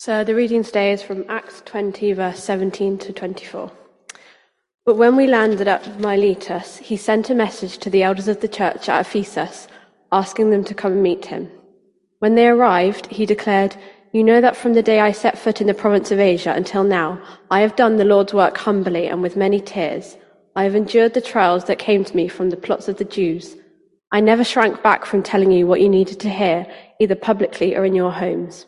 So the reading today is from Acts 20, verse 17 to 24. But when we landed at Miletus, he sent a message to the elders of the church at Ephesus, asking them to come and meet him. When they arrived, he declared, "You know that from the day I set foot in the province of Asia until now, I have done the Lord's work humbly and with many tears. I have endured the trials that came to me from the plots of the Jews. I never shrank back from telling you what you needed to hear, either publicly or in your homes.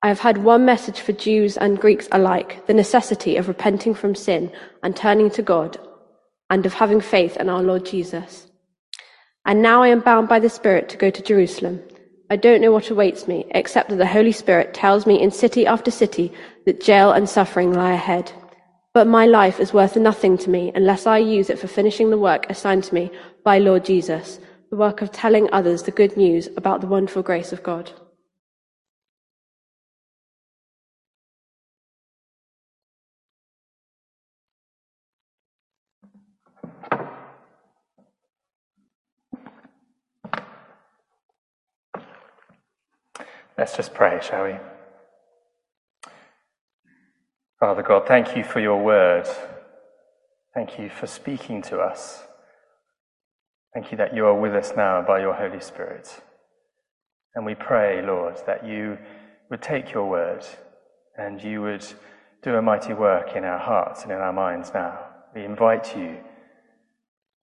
I have had one message for Jews and Greeks alike, the necessity of repenting from sin and turning to God, and of having faith in our Lord Jesus. And now I am bound by the Spirit to go to Jerusalem. I don't know what awaits me, except that the Holy Spirit tells me in city after city that jail and suffering lie ahead. But my life is worth nothing to me unless I use it for finishing the work assigned to me by Lord Jesus, the work of telling others the good news about the wonderful grace of God." Let's just pray, shall we? Father God, thank you for your word. Thank you for speaking to us. Thank you that you are with us now by your Holy Spirit. And we pray, Lord, that you would take your word and you would do a mighty work in our hearts and in our minds now. We invite you.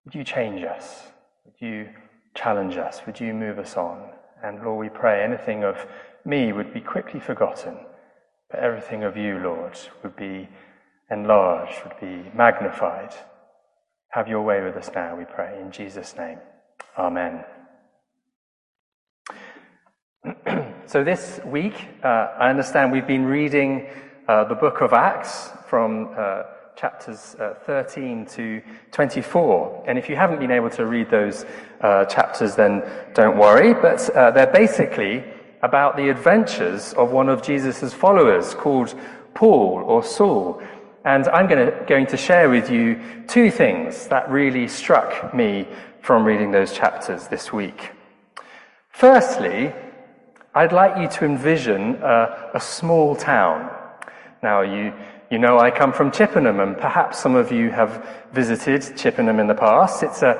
Would you change us? Would you challenge us? Would you move us on? And Lord, we pray anything of me would be quickly forgotten, but everything of you, Lord, would be enlarged, would be magnified. Have your way with us now, we pray, in Jesus' name. Amen. So this week, I understand we've been reading the book of Acts from chapters 13 to 24. And if you haven't been able to read those chapters, then don't worry. But they're basically about the adventures of one of Jesus' followers called Paul or Saul. And I'm going to share with you two things that really struck me from reading those chapters this week. Firstly, I'd like you to envision a small town. Now, you know, I come from Chippenham, and perhaps some of you have visited Chippenham in the past. It's a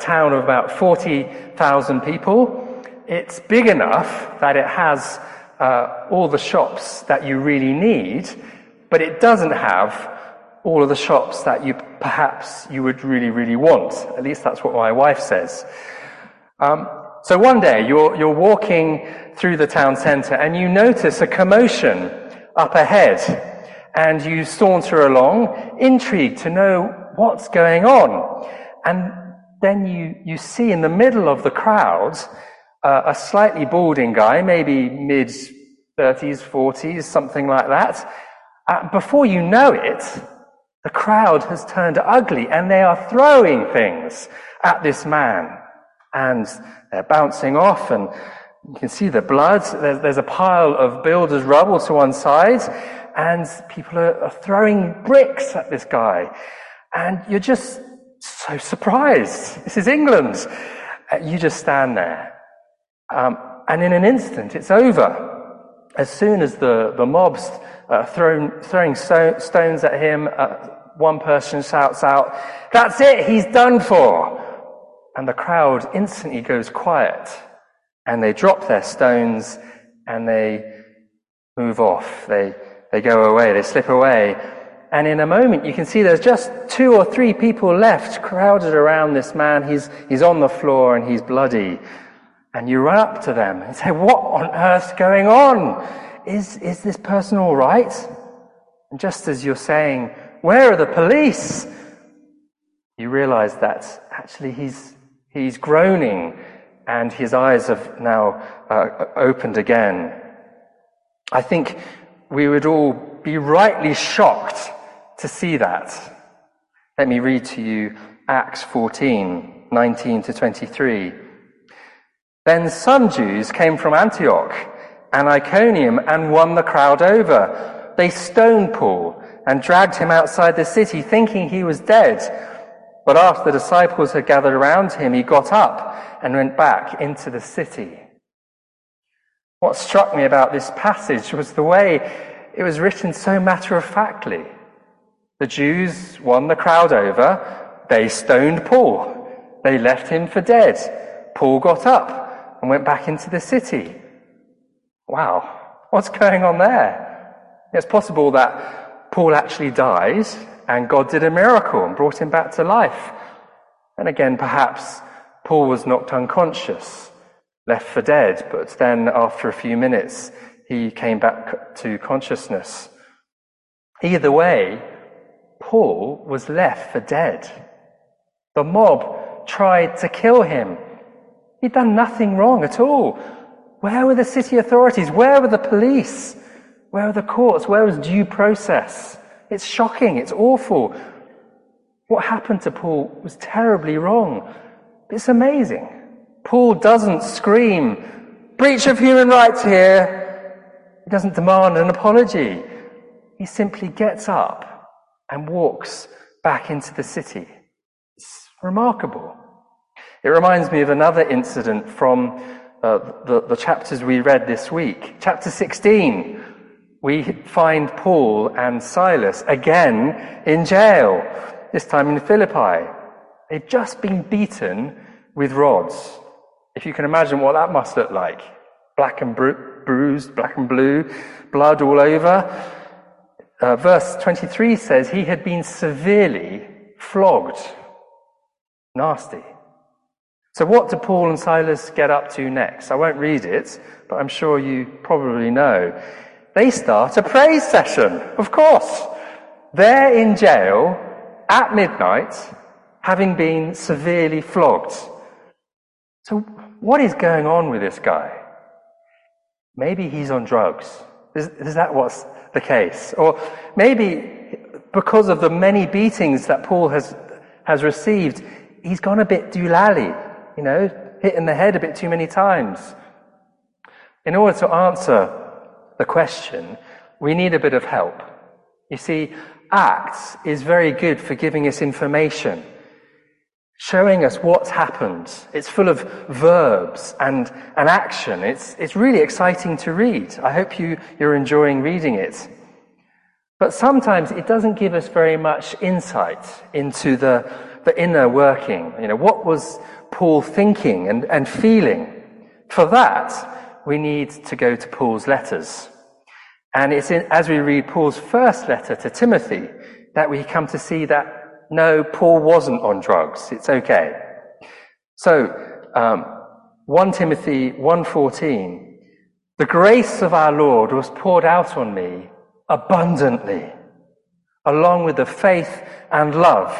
town of about 40,000 people. It's big enough that it has all the shops that you really need, but it doesn't have all of the shops that you would really, really want. At least that's what my wife says. So one day you're walking through the town centre and you notice a commotion up ahead. And you saunter along, intrigued to know what's going on. And then you see in the middle of the crowd a slightly balding guy, maybe mid-30s, 40s, something like that. Before you know it, the crowd has turned ugly, and they are throwing things at this man. And they're bouncing off, and you can see the blood. There's a pile of builder's rubble to one side. And people are throwing bricks at this guy. And you're just so surprised. This is England. You just stand there. And in an instant, it's over. As soon as the mob's throwing stones at him, one person shouts out, "That's it, he's done for." And the crowd instantly goes quiet. And they drop their stones and they move off. They go away, they slip away. And in a moment, you can see there's just two or three people left crowded around this man. He's on the floor and he's bloody. And you run up to them and say, "What on earth's going on? Is this person all right?" And just as you're saying, "Where are the police?" you realize that actually he's groaning and his eyes have now opened again. I think we would all be rightly shocked to see that. Let me read to you Acts 14, 19 to 23. "Then some Jews came from Antioch and Iconium and won the crowd over. They stoned Paul and dragged him outside the city, thinking he was dead. But after the disciples had gathered around him, he got up and went back into the city." What struck me about this passage was the way it was written so matter-of-factly. The Jews won the crowd over. They stoned Paul. They left him for dead. Paul got up and went back into the city. Wow, what's going on there? It's possible that Paul actually died and God did a miracle and brought him back to life. And again, perhaps Paul was knocked unconscious, left for dead, but then after a few minutes, he came back to consciousness. Either way, Paul was left for dead. The mob tried to kill him. He'd done nothing wrong at all. Where were the city authorities? Where were the police? Where were the courts? Where was due process? It's shocking. It's awful. What happened to Paul was terribly wrong. It's amazing. Paul doesn't scream, breach of human rights here. He doesn't demand an apology. He simply gets up and walks back into the city. It's remarkable. It reminds me of another incident from the chapters we read this week. Chapter 16, we find Paul and Silas again in jail, this time in Philippi. They've just been beaten with rods. If you can imagine what that must look like. Black and bruised, black and blue, blood all over. Verse 23 says he had been severely flogged. Nasty. So what do Paul and Silas get up to next? I won't read it, but I'm sure you probably know. They start a praise session, of course. They're in jail at midnight, having been severely flogged. So what is going on with this guy? Maybe he's on drugs. Is that what's the case? Or maybe because of the many beatings that Paul has received, he's gone a bit doolally, you know, hit in the head a bit too many times. In order to answer the question, we need a bit of help. You see, Acts is very good for giving us information, showing us what's happened. It's full of verbs and action. It's really exciting to read. I hope you're enjoying reading it. But sometimes it doesn't give us very much insight into the inner working. You know, what was Paul thinking and feeling? For that, we need to go to Paul's letters. And it's as we read Paul's first letter to Timothy that we come to see that no, Paul wasn't on drugs. It's okay. So, 1 Timothy 1:14, the grace of our Lord was poured out on me abundantly, along with the faith and love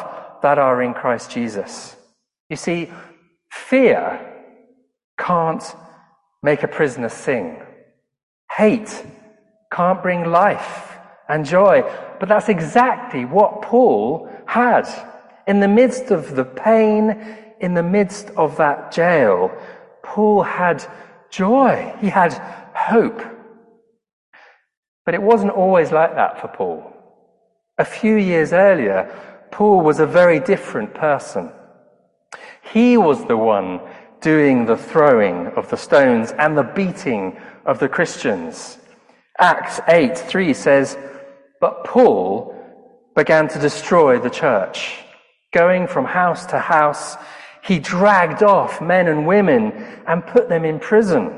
that are in Christ Jesus. You see, fear can't make a prisoner sing. Hate can't bring life and joy. But that's exactly what Paul had. In the midst of the pain, in the midst of that jail, Paul had joy. He had hope. But it wasn't always like that for Paul. A few years earlier, Paul was a very different person. He was the one doing the throwing of the stones and the beating of the Christians. Acts 8:3 says, but Paul began to destroy the church. Going from house to house, he dragged off men and women and put them in prison.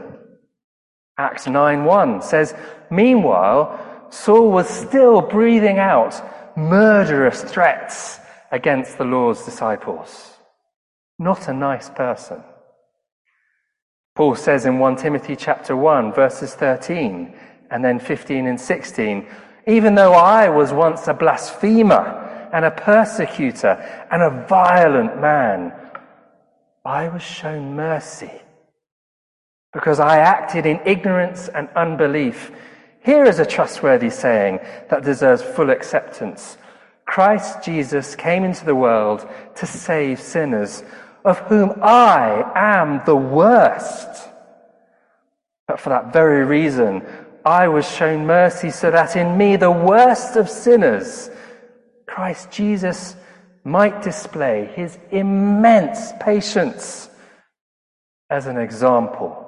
Acts 9:1 says, meanwhile, Saul was still breathing out murderous threats against the Lord's disciples. Not a nice person. Paul says in 1 Timothy chapter 1, verses 13 and then 15 and 16, even though I was once a blasphemer and a persecutor and a violent man, I was shown mercy because I acted in ignorance and unbelief. Here is a trustworthy saying that deserves full acceptance. Christ Jesus came into the world to save sinners, of whom I am the worst. But for that very reason, I was shown mercy so that in me, the worst of sinners, Christ Jesus might display his immense patience as an example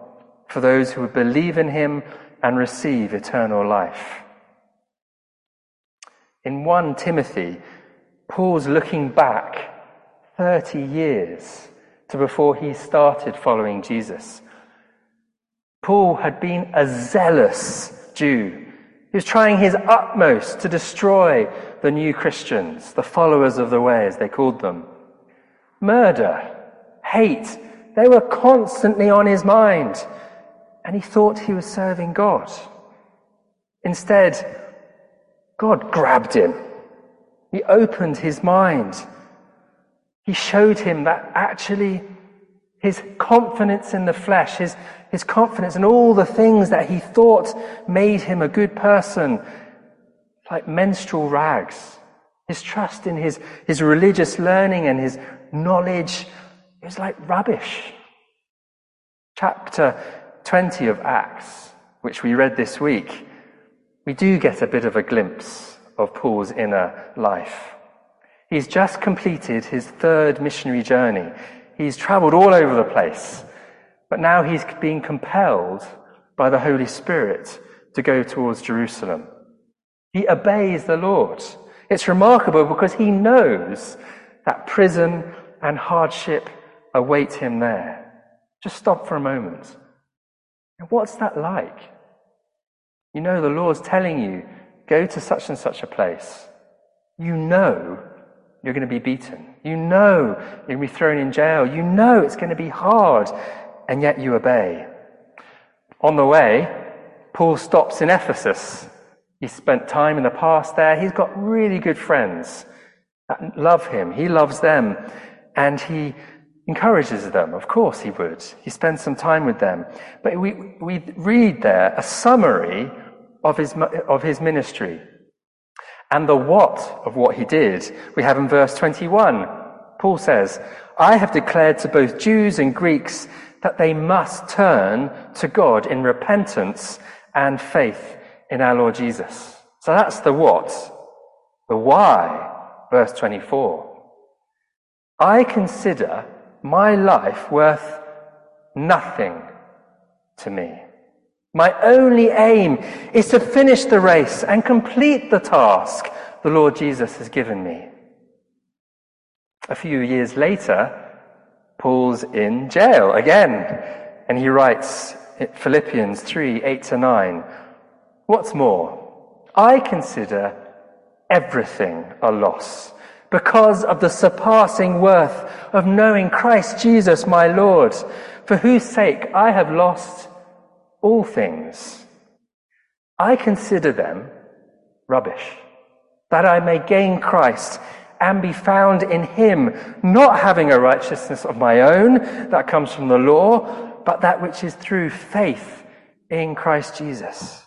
for those who would believe in him and receive eternal life. In 1 Timothy, Paul's looking back 30 years to before he started following Jesus. Paul had been a zealous Jew. He was trying his utmost to destroy the new Christians, the followers of the way, as they called them. Murder, hate, they were constantly on his mind, and he thought he was serving God. Instead, God grabbed him. He opened his mind. He showed him that actually his confidence in the flesh, his confidence in all the things that he thought made him a good person, like menstrual rags, his trust in his religious learning and his knowledge, it was like rubbish. Chapter 20 of Acts, which we read this week, we do get a bit of a glimpse of Paul's inner life. He's just completed his third missionary journey. He's travelled all over the place, but now he's being compelled by the Holy Spirit to go towards Jerusalem. He obeys the Lord. It's remarkable because he knows that prison and hardship await him there. Just stop for a moment. What's that like? You know the Lord's telling you, go to such and such a place. You know you're going to be beaten. You know you're going to be thrown in jail. You know it's going to be hard, and yet you obey. On the way, Paul stops in Ephesus. He spent time in the past there. He's got really good friends that love him. He loves them, and he encourages them. Of course he would. He spends some time with them. But we read there a summary of his ministry. And the what of what he did, we have in verse 21. Paul says, I have declared to both Jews and Greeks that they must turn to God in repentance and faith in our Lord Jesus. So that's the what. The why, verse 24. I consider my life worth nothing to me. My only aim is to finish the race and complete the task the Lord Jesus has given me. A few years later, Paul's in jail again, and he writes in Philippians 3:8-9, what's more, I consider everything a loss because of the surpassing worth of knowing Christ Jesus my Lord, for whose sake I have lost all things. I consider them rubbish, that I may gain Christ and be found in him, not having a righteousness of my own that comes from the law, but that which is through faith in Christ Jesus.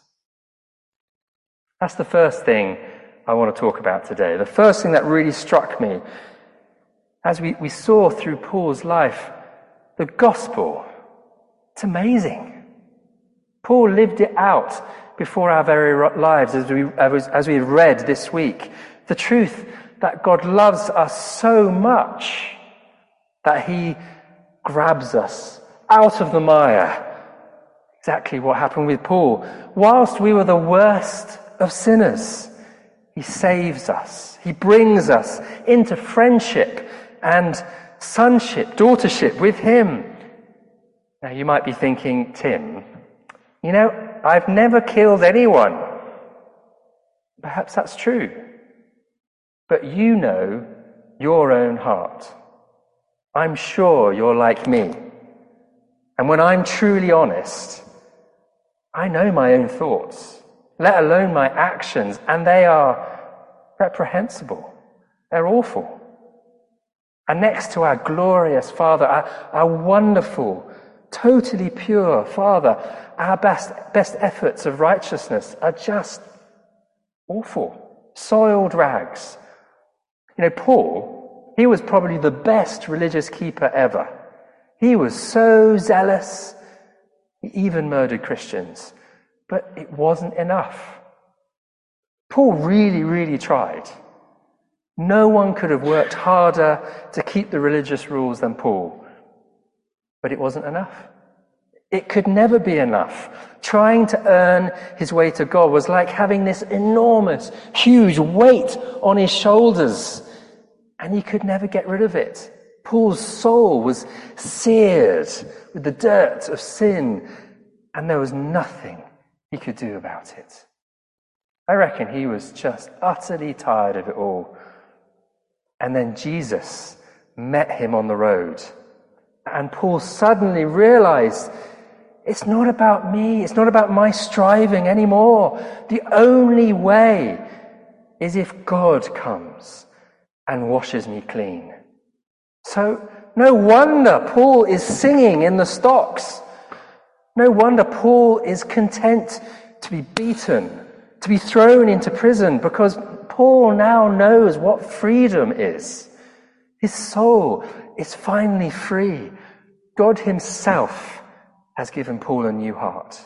That's the first thing I want to talk about today. The first thing that really struck me as we saw through Paul's life, the gospel, it's amazing. Paul lived it out before our very lives, as we read this week. The truth that God loves us so much that he grabs us out of the mire. Exactly what happened with Paul. Whilst we were the worst of sinners, he saves us. He brings us into friendship and sonship, daughtership with him. Now you might be thinking, Tim, you know, I've never killed anyone. Perhaps that's true. But you know your own heart. I'm sure you're like me. And when I'm truly honest, I know my own thoughts, let alone my actions, and they are reprehensible. They're awful. And next to our glorious Father, our wonderful, totally pure Father, our best efforts of righteousness are just awful, soiled rags. You know, Paul, he was probably the best religious keeper ever. He was so zealous, he even murdered Christians. But it wasn't enough. Paul really, really tried. No one could have worked harder to keep the religious rules than Paul. But it wasn't enough. It could never be enough. Trying to earn his way to God was like having this enormous, huge weight on his shoulders, and he could never get rid of it. Paul's soul was seared with the dirt of sin, and there was nothing he could do about it. I reckon he was just utterly tired of it all. And then Jesus met him on the road. And Paul suddenly realized, it's not about me, it's not about my striving anymore. The only way is if God comes and washes me clean. So no wonder Paul is singing in the stocks. No wonder Paul is content to be beaten, to be thrown into prison, because Paul now knows what freedom is. His soul is finally free. God himself has given Paul a new heart.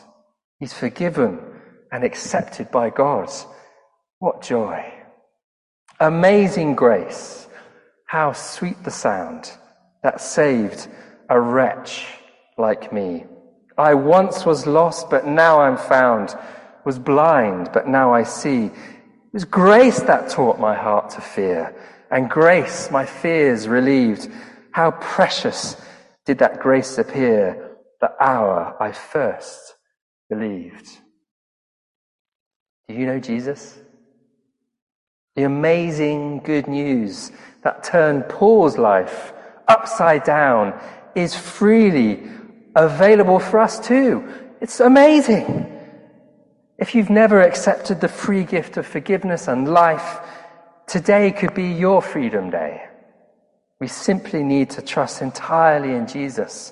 He's forgiven and accepted by God. What joy. Amazing grace. How sweet the sound that saved a wretch like me. I once was lost, but now I'm found. Was blind, but now I see. It was grace that taught my heart to fear, and grace my fears relieved. How precious did that grace appear the hour I first believed. Do you know Jesus? The amazing good news that turned Paul's life upside down is freely available for us too. It's amazing. If you've never accepted the free gift of forgiveness and life, today could be your freedom day. We simply need to trust entirely in Jesus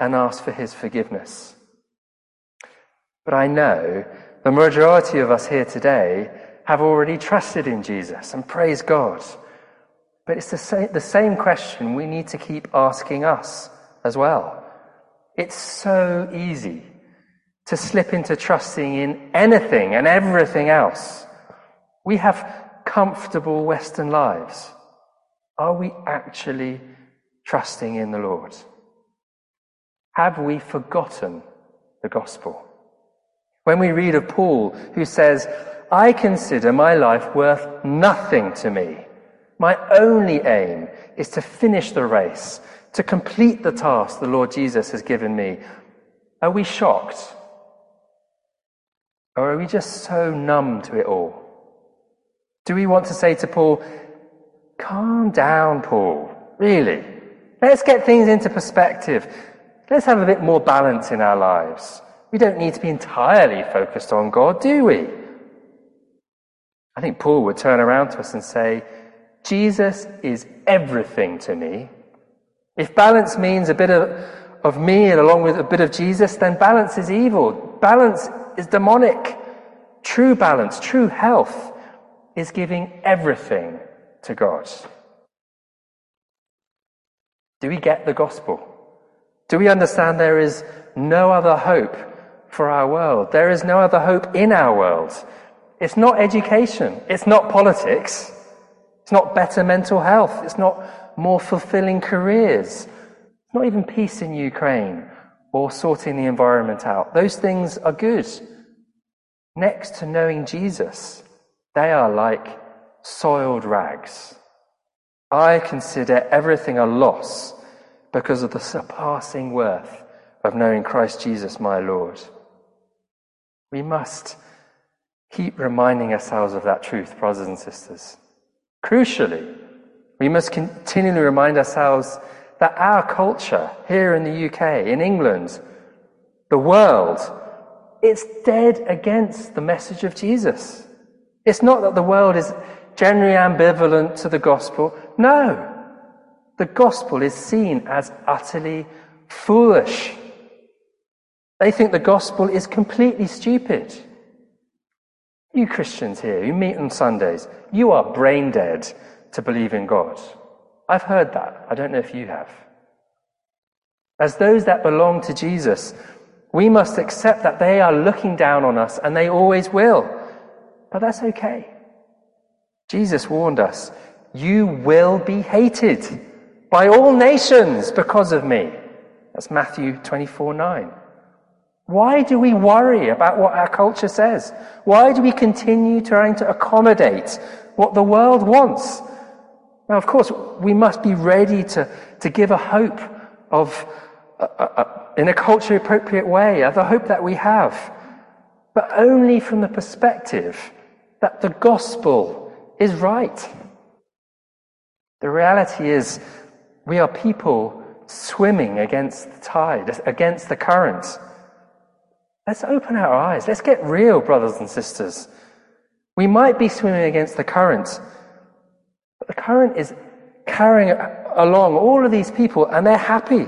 and ask for his forgiveness. But I know the majority of us here today have already trusted in Jesus, and praise God. But it's the same question we need to keep asking us as well. It's so easy to slip into trusting in anything and everything else. We have comfortable Western lives. Are we actually trusting in the Lord? Have we forgotten the gospel? When we read of Paul, who says, I consider my life worth nothing to me. My only aim is to finish the race, to complete the task the Lord Jesus has given me. Are we shocked? Or are we just so numb to it all? Do we want to say to Paul, calm down, Paul, really? Let's get things into perspective. Let's have a bit more balance in our lives. We don't need to be entirely focused on God, do we? I think Paul would turn around to us and say, Jesus is everything to me. If balance means a bit of me and along with a bit of Jesus, then balance is evil. Balance is demonic. True balance, true health, is giving everything to God. Do we get the gospel? Do we understand there is no other hope for our world? There is no other hope in our world. It's not education. It's not politics. It's not better mental health. It's not more fulfilling careers. It's not even peace in Ukraine or sorting the environment out. Those things are good. Next to knowing Jesus, they are like soiled rags. I consider everything a loss because of the surpassing worth of knowing Christ Jesus, my Lord. We must keep reminding ourselves of that truth, brothers and sisters. Crucially, we must continually remind ourselves that our culture here in the UK, in England, the world, it's dead against the message of Jesus. It's not that the world is generally ambivalent to the gospel. No. The gospel is seen as utterly foolish. They think the gospel is completely stupid. You Christians here, you meet on Sundays, you are brain dead to believe in God. I've heard that. I don't know if you have. As those that belong to Jesus, we must accept that they are looking down on us, and they always will. But that's okay. Jesus warned us, you will be hated by all nations because of me. That's Matthew 24:9. Why do we worry about what our culture says? Why do we continue trying to accommodate what the world wants? Now, of course, we must be ready to give a hope of, in a culturally appropriate way, the hope that we have, but only from the perspective that the gospel is right. The reality is we are people swimming against the tide, against the current. Let's open our eyes. Let's get real, brothers and sisters. We might be swimming against the current, but the current is carrying along all of these people, and they're happy.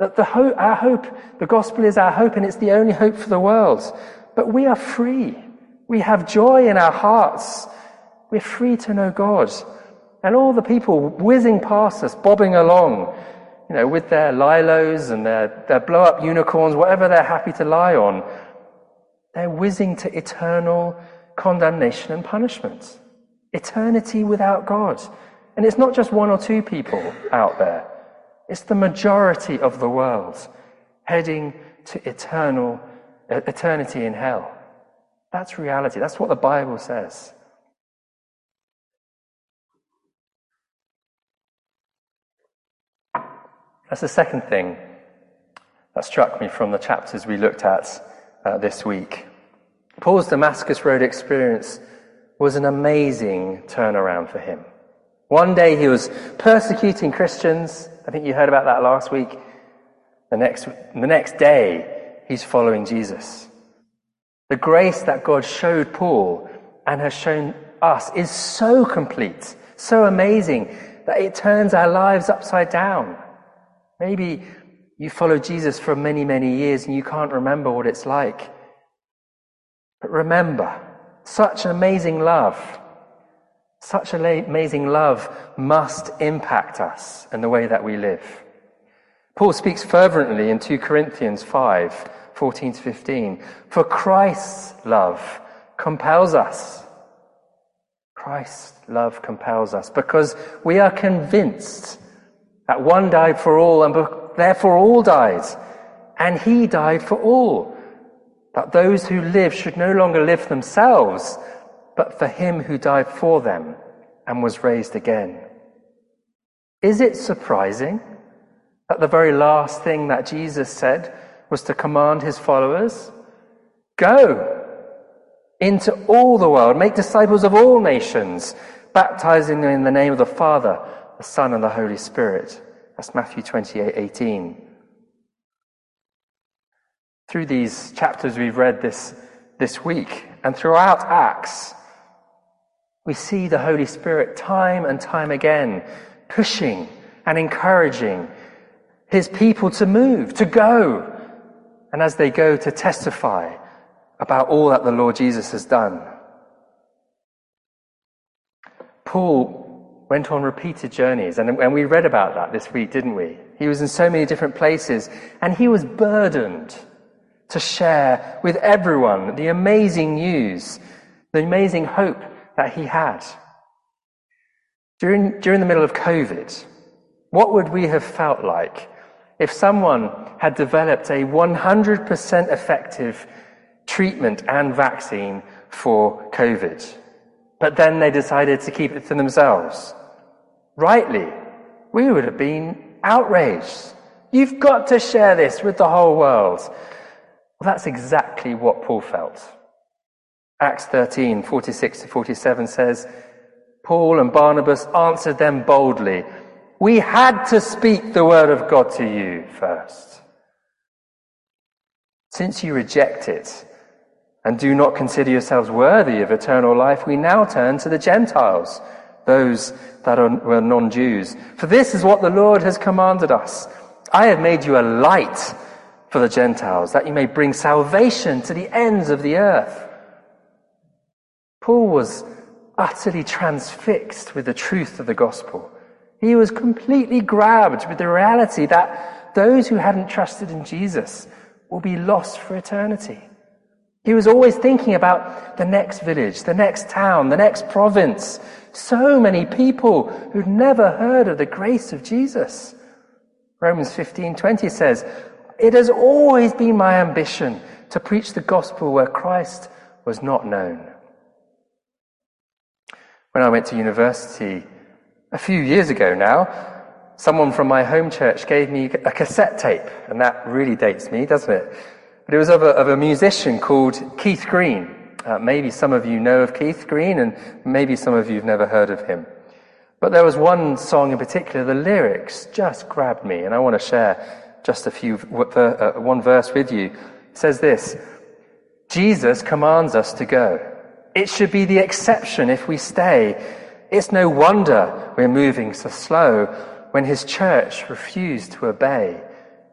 That our hope, the gospel is our hope, and it's the only hope for the world. But we are free. We have joy in our hearts. We're free to know God. And all the people whizzing past us, bobbing along, you know, with their lilos and their blow-up unicorns, whatever they're happy to lie on, they're whizzing to eternal condemnation and punishment. Eternity without God. And it's not just one or two people out there. It's the majority of the world heading to eternity in hell. That's reality. That's what the Bible says. That's the second thing that struck me from the chapters we looked at this week. Paul's Damascus Road experience was an amazing turnaround for him. One day he was persecuting Christians. I think you heard about that last week. The next day, he's following Jesus. The grace that God showed Paul and has shown us is so complete, so amazing, that it turns our lives upside down. Maybe you follow Jesus for many, many years and you can't remember what it's like. But remember, such amazing love. Such amazing love must impact us and the way that we live. Paul speaks fervently in 2 Corinthians 5, 14-15. For Christ's love compels us. Christ's love compels us because we are convinced that one died for all and therefore all died. And he died for all. That those who live should no longer live for themselves, but for him who died for them and was raised again. Is it surprising that the very last thing that Jesus said was to command his followers, go into all the world, make disciples of all nations, baptizing them in the name of the Father, the Son, and the Holy Spirit? That's Matthew 28:18. Through these chapters we've read this week and throughout Acts, we see the Holy Spirit time and time again pushing and encouraging his people to move, to go, and as they go, to testify about all that the Lord Jesus has done. Paul went on repeated journeys, and we read about that this week, didn't we? He was in so many different places, and he was burdened to share with everyone the amazing news, the amazing hope that he had. During the middle of COVID, what would we have felt like if someone had developed a 100% effective treatment and vaccine for COVID, but then they decided to keep it to themselves? Rightly, we would have been outraged. You've got to share this with the whole world. Well, that's exactly what Paul felt. Acts 13, 46-47 says, Paul and Barnabas answered them boldly, we had to speak the word of God to you first. Since you reject it and do not consider yourselves worthy of eternal life, we now turn to the Gentiles, those that were non-Jews. For this is what the Lord has commanded us. I have made you a light for the Gentiles, that you may bring salvation to the ends of the earth. Paul was utterly transfixed with the truth of the gospel. He was completely grabbed with the reality that those who hadn't trusted in Jesus will be lost for eternity. He was always thinking about the next village, the next town, the next province. So many people who'd never heard of the grace of Jesus. Romans 15:20 says, It has always been my ambition to preach the gospel where Christ was not known. When I went to university a few years ago now, someone from my home church gave me a cassette tape, and that really dates me, doesn't it? But it was of a musician called Keith Green. Maybe some of you know of Keith Green, and maybe some of you have never heard of him. But there was one song in particular, the lyrics just grabbed me, and I want to share just one verse with you. It says this: Jesus commands us to go. It should be the exception if we stay. It's no wonder we're moving so slow when his church refused to obey,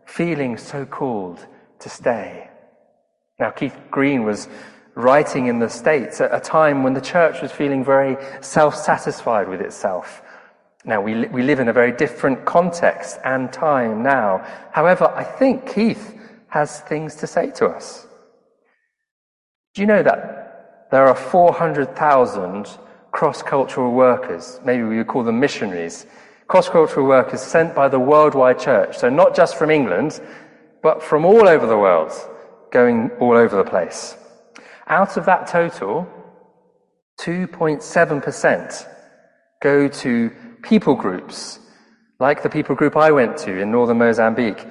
feeling so called to stay. Now, Keith Green was writing in the States at a time when the church was feeling very self-satisfied with itself. Now, we live in a very different context and time now. However, I think Keith has things to say to us. Do you know that there are 400,000 cross-cultural workers, maybe we would call them missionaries, cross-cultural workers sent by the worldwide church, so not just from England, but from all over the world, going all over the place. Out of that total, 2.7% go to people groups, like the people group I went to in northern Mozambique.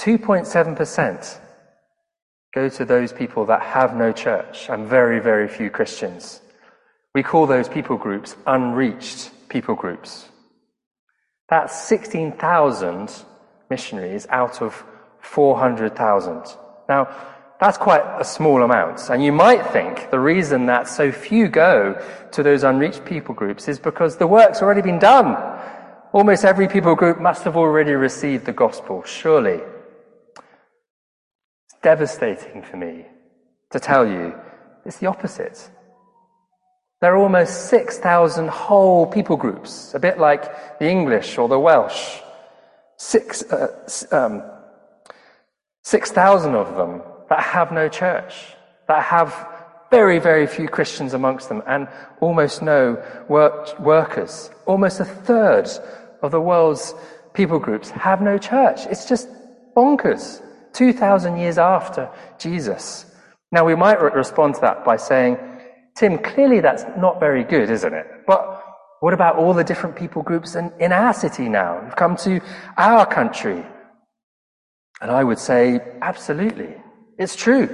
2.7% go to those people that have no church and very, very few Christians. We call those people groups unreached people groups. That's 16,000 missionaries out of 400,000. Now, that's quite a small amount. And you might think the reason that so few go to those unreached people groups is because the work's already been done. Almost every people group must have already received the gospel, surely. It's devastating for me to tell you it's the opposite. There are almost 6,000 whole people groups, a bit like the English or the Welsh. 6,000 of them that have no church, that have very, very few Christians amongst them and almost no workers. Almost a third of the world's people groups have no church. It's just bonkers. 2,000 years after Jesus. Now, we might respond to that by saying, Tim, clearly that's not very good, isn't it? But what about all the different people groups in our city now? We've come to our country. And I would say, absolutely. It's true.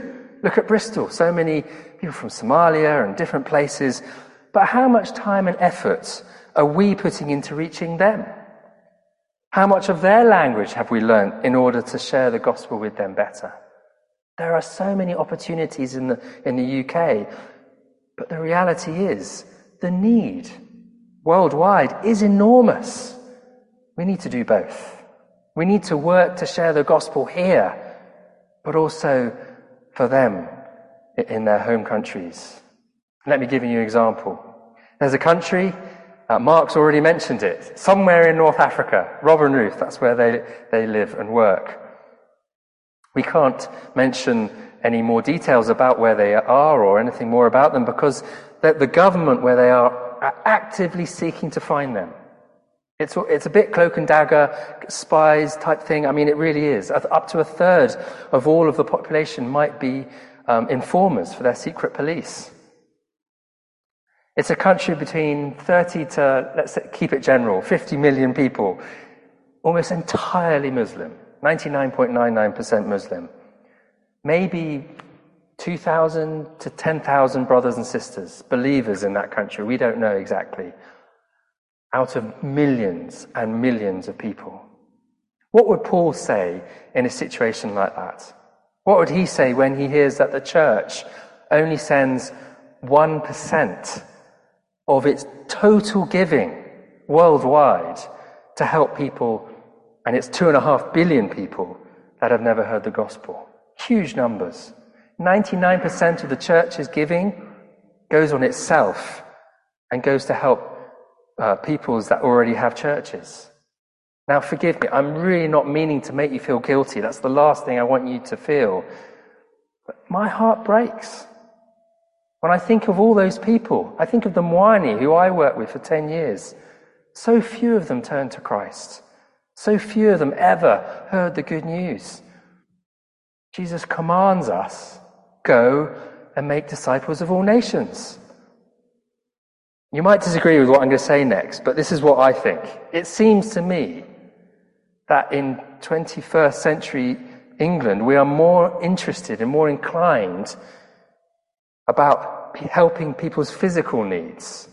Look at Bristol. So many people from Somalia and different places. But how much time and effort are we putting into reaching them? How much of their language have we learned in order to share the gospel with them better? There are so many opportunities in the UK. But the reality is, the need worldwide is enormous. We need to do both. We need to work to share the gospel here, but also for them in their home countries. Let me give you an example. There's a country, Mark's already mentioned it, somewhere in North Africa, Robin, Ruth, that's where they live and work. We can't mention any more details about where they are or anything more about them because the government where they are actively seeking to find them. It's a bit cloak and dagger, spies type thing. I mean, it really is. Up to a third of all of the population might be informers for their secret police. It's a country between 30 to, let's keep it general, 50 million people, almost entirely Muslim, 99.99% Muslim. Maybe 2,000 to 10,000 brothers and sisters, believers in that country, we don't know exactly, out of millions and millions of people. What would Paul say in a situation like that? What would he say when he hears that the church only sends 1% of its total giving worldwide to help people, and it's 2.5 billion people that have never heard the gospel? Huge numbers. 99% of the church's giving goes on itself and goes to help peoples that already have churches. Now, forgive me, I'm really not meaning to make you feel guilty. That's the last thing I want you to feel. But my heart breaks. When I think of all those people, I think of the Muani, who I worked with for 10 years. So few of them turned to Christ. So few of them ever heard the good news. Jesus commands us, go and make disciples of all nations. You might disagree with what I'm going to say next, but this is what I think. It seems to me that in 21st century England, we are more interested and more inclined about helping people's physical needs.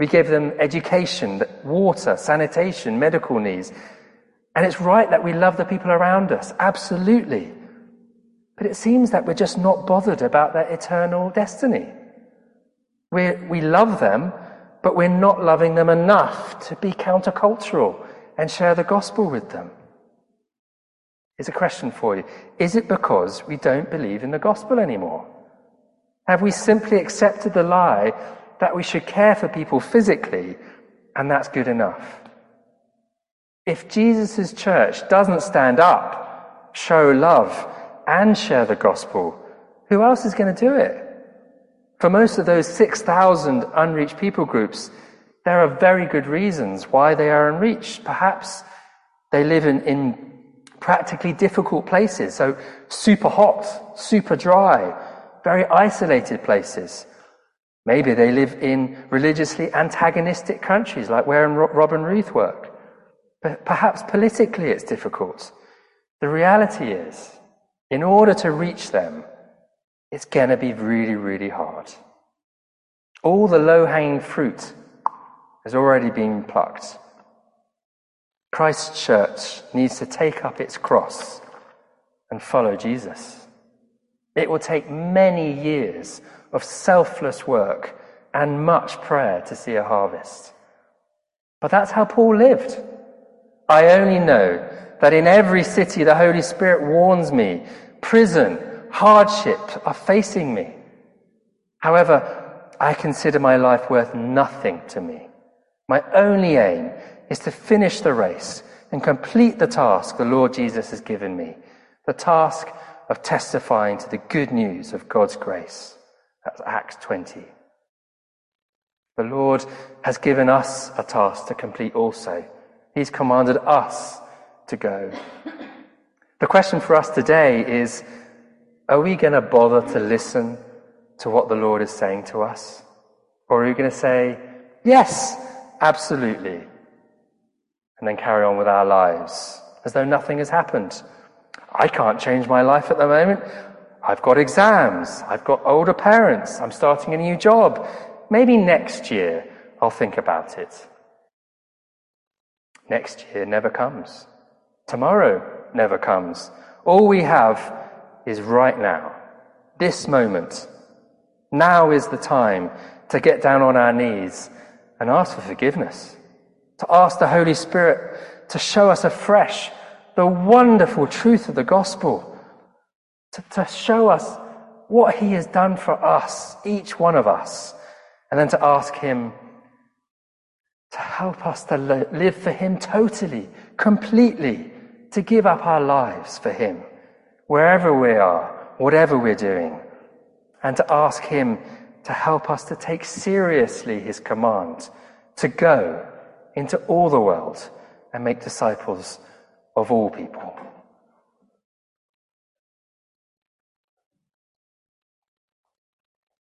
We give them education, water, sanitation, medical needs. And it's right that we love the people around us, absolutely. But it seems that we're just not bothered about their eternal destiny. We love them, but we're not loving them enough to be countercultural and share the gospel with them. Here's a question for you. Is it because we don't believe in the gospel anymore? Have we simply accepted the lie that we should care for people physically, and that's good enough? If Jesus' church doesn't stand up, show love, and share the gospel, who else is going to do it? For most of those 6,000 unreached people groups, there are very good reasons why they are unreached. Perhaps they live in practically difficult places, so super hot, super dry, very isolated places. Maybe they live in religiously antagonistic countries like where Robin and Ruth work. But perhaps politically it's difficult. The reality is, in order to reach them, it's going to be really, really hard. All the low-hanging fruit has already been plucked. Christ's church needs to take up its cross and follow Jesus. It will take many years of selfless work and much prayer to see a harvest. But that's how Paul lived. I only know that in every city the Holy Spirit warns me, prison, hardships are facing me. However, I consider my life worth nothing to me. My only aim is to finish the race and complete the task the Lord Jesus has given me, the task of testifying to the good news of God's grace. That's Acts 20. The Lord has given us a task to complete also. He's commanded us to go. The question for us today is, are we going to bother to listen to what the Lord is saying to us? Or are we going to say, yes, absolutely, and then carry on with our lives as though nothing has happened? I can't change my life at the moment. I've got exams. I've got older parents. I'm starting a new job. Maybe next year I'll think about it. Next year never comes. Tomorrow never comes. All we have is right now, this moment. Now is the time to get down on our knees and ask for forgiveness, to ask the Holy Spirit to show us afresh the wonderful truth of the gospel, to show us what he has done for us, each one of us, and then to ask him to help us to live for him totally, completely, to give up our lives for him, wherever we are, whatever we're doing, and to ask him to help us to take seriously his command to go into all the world and make disciples of all people.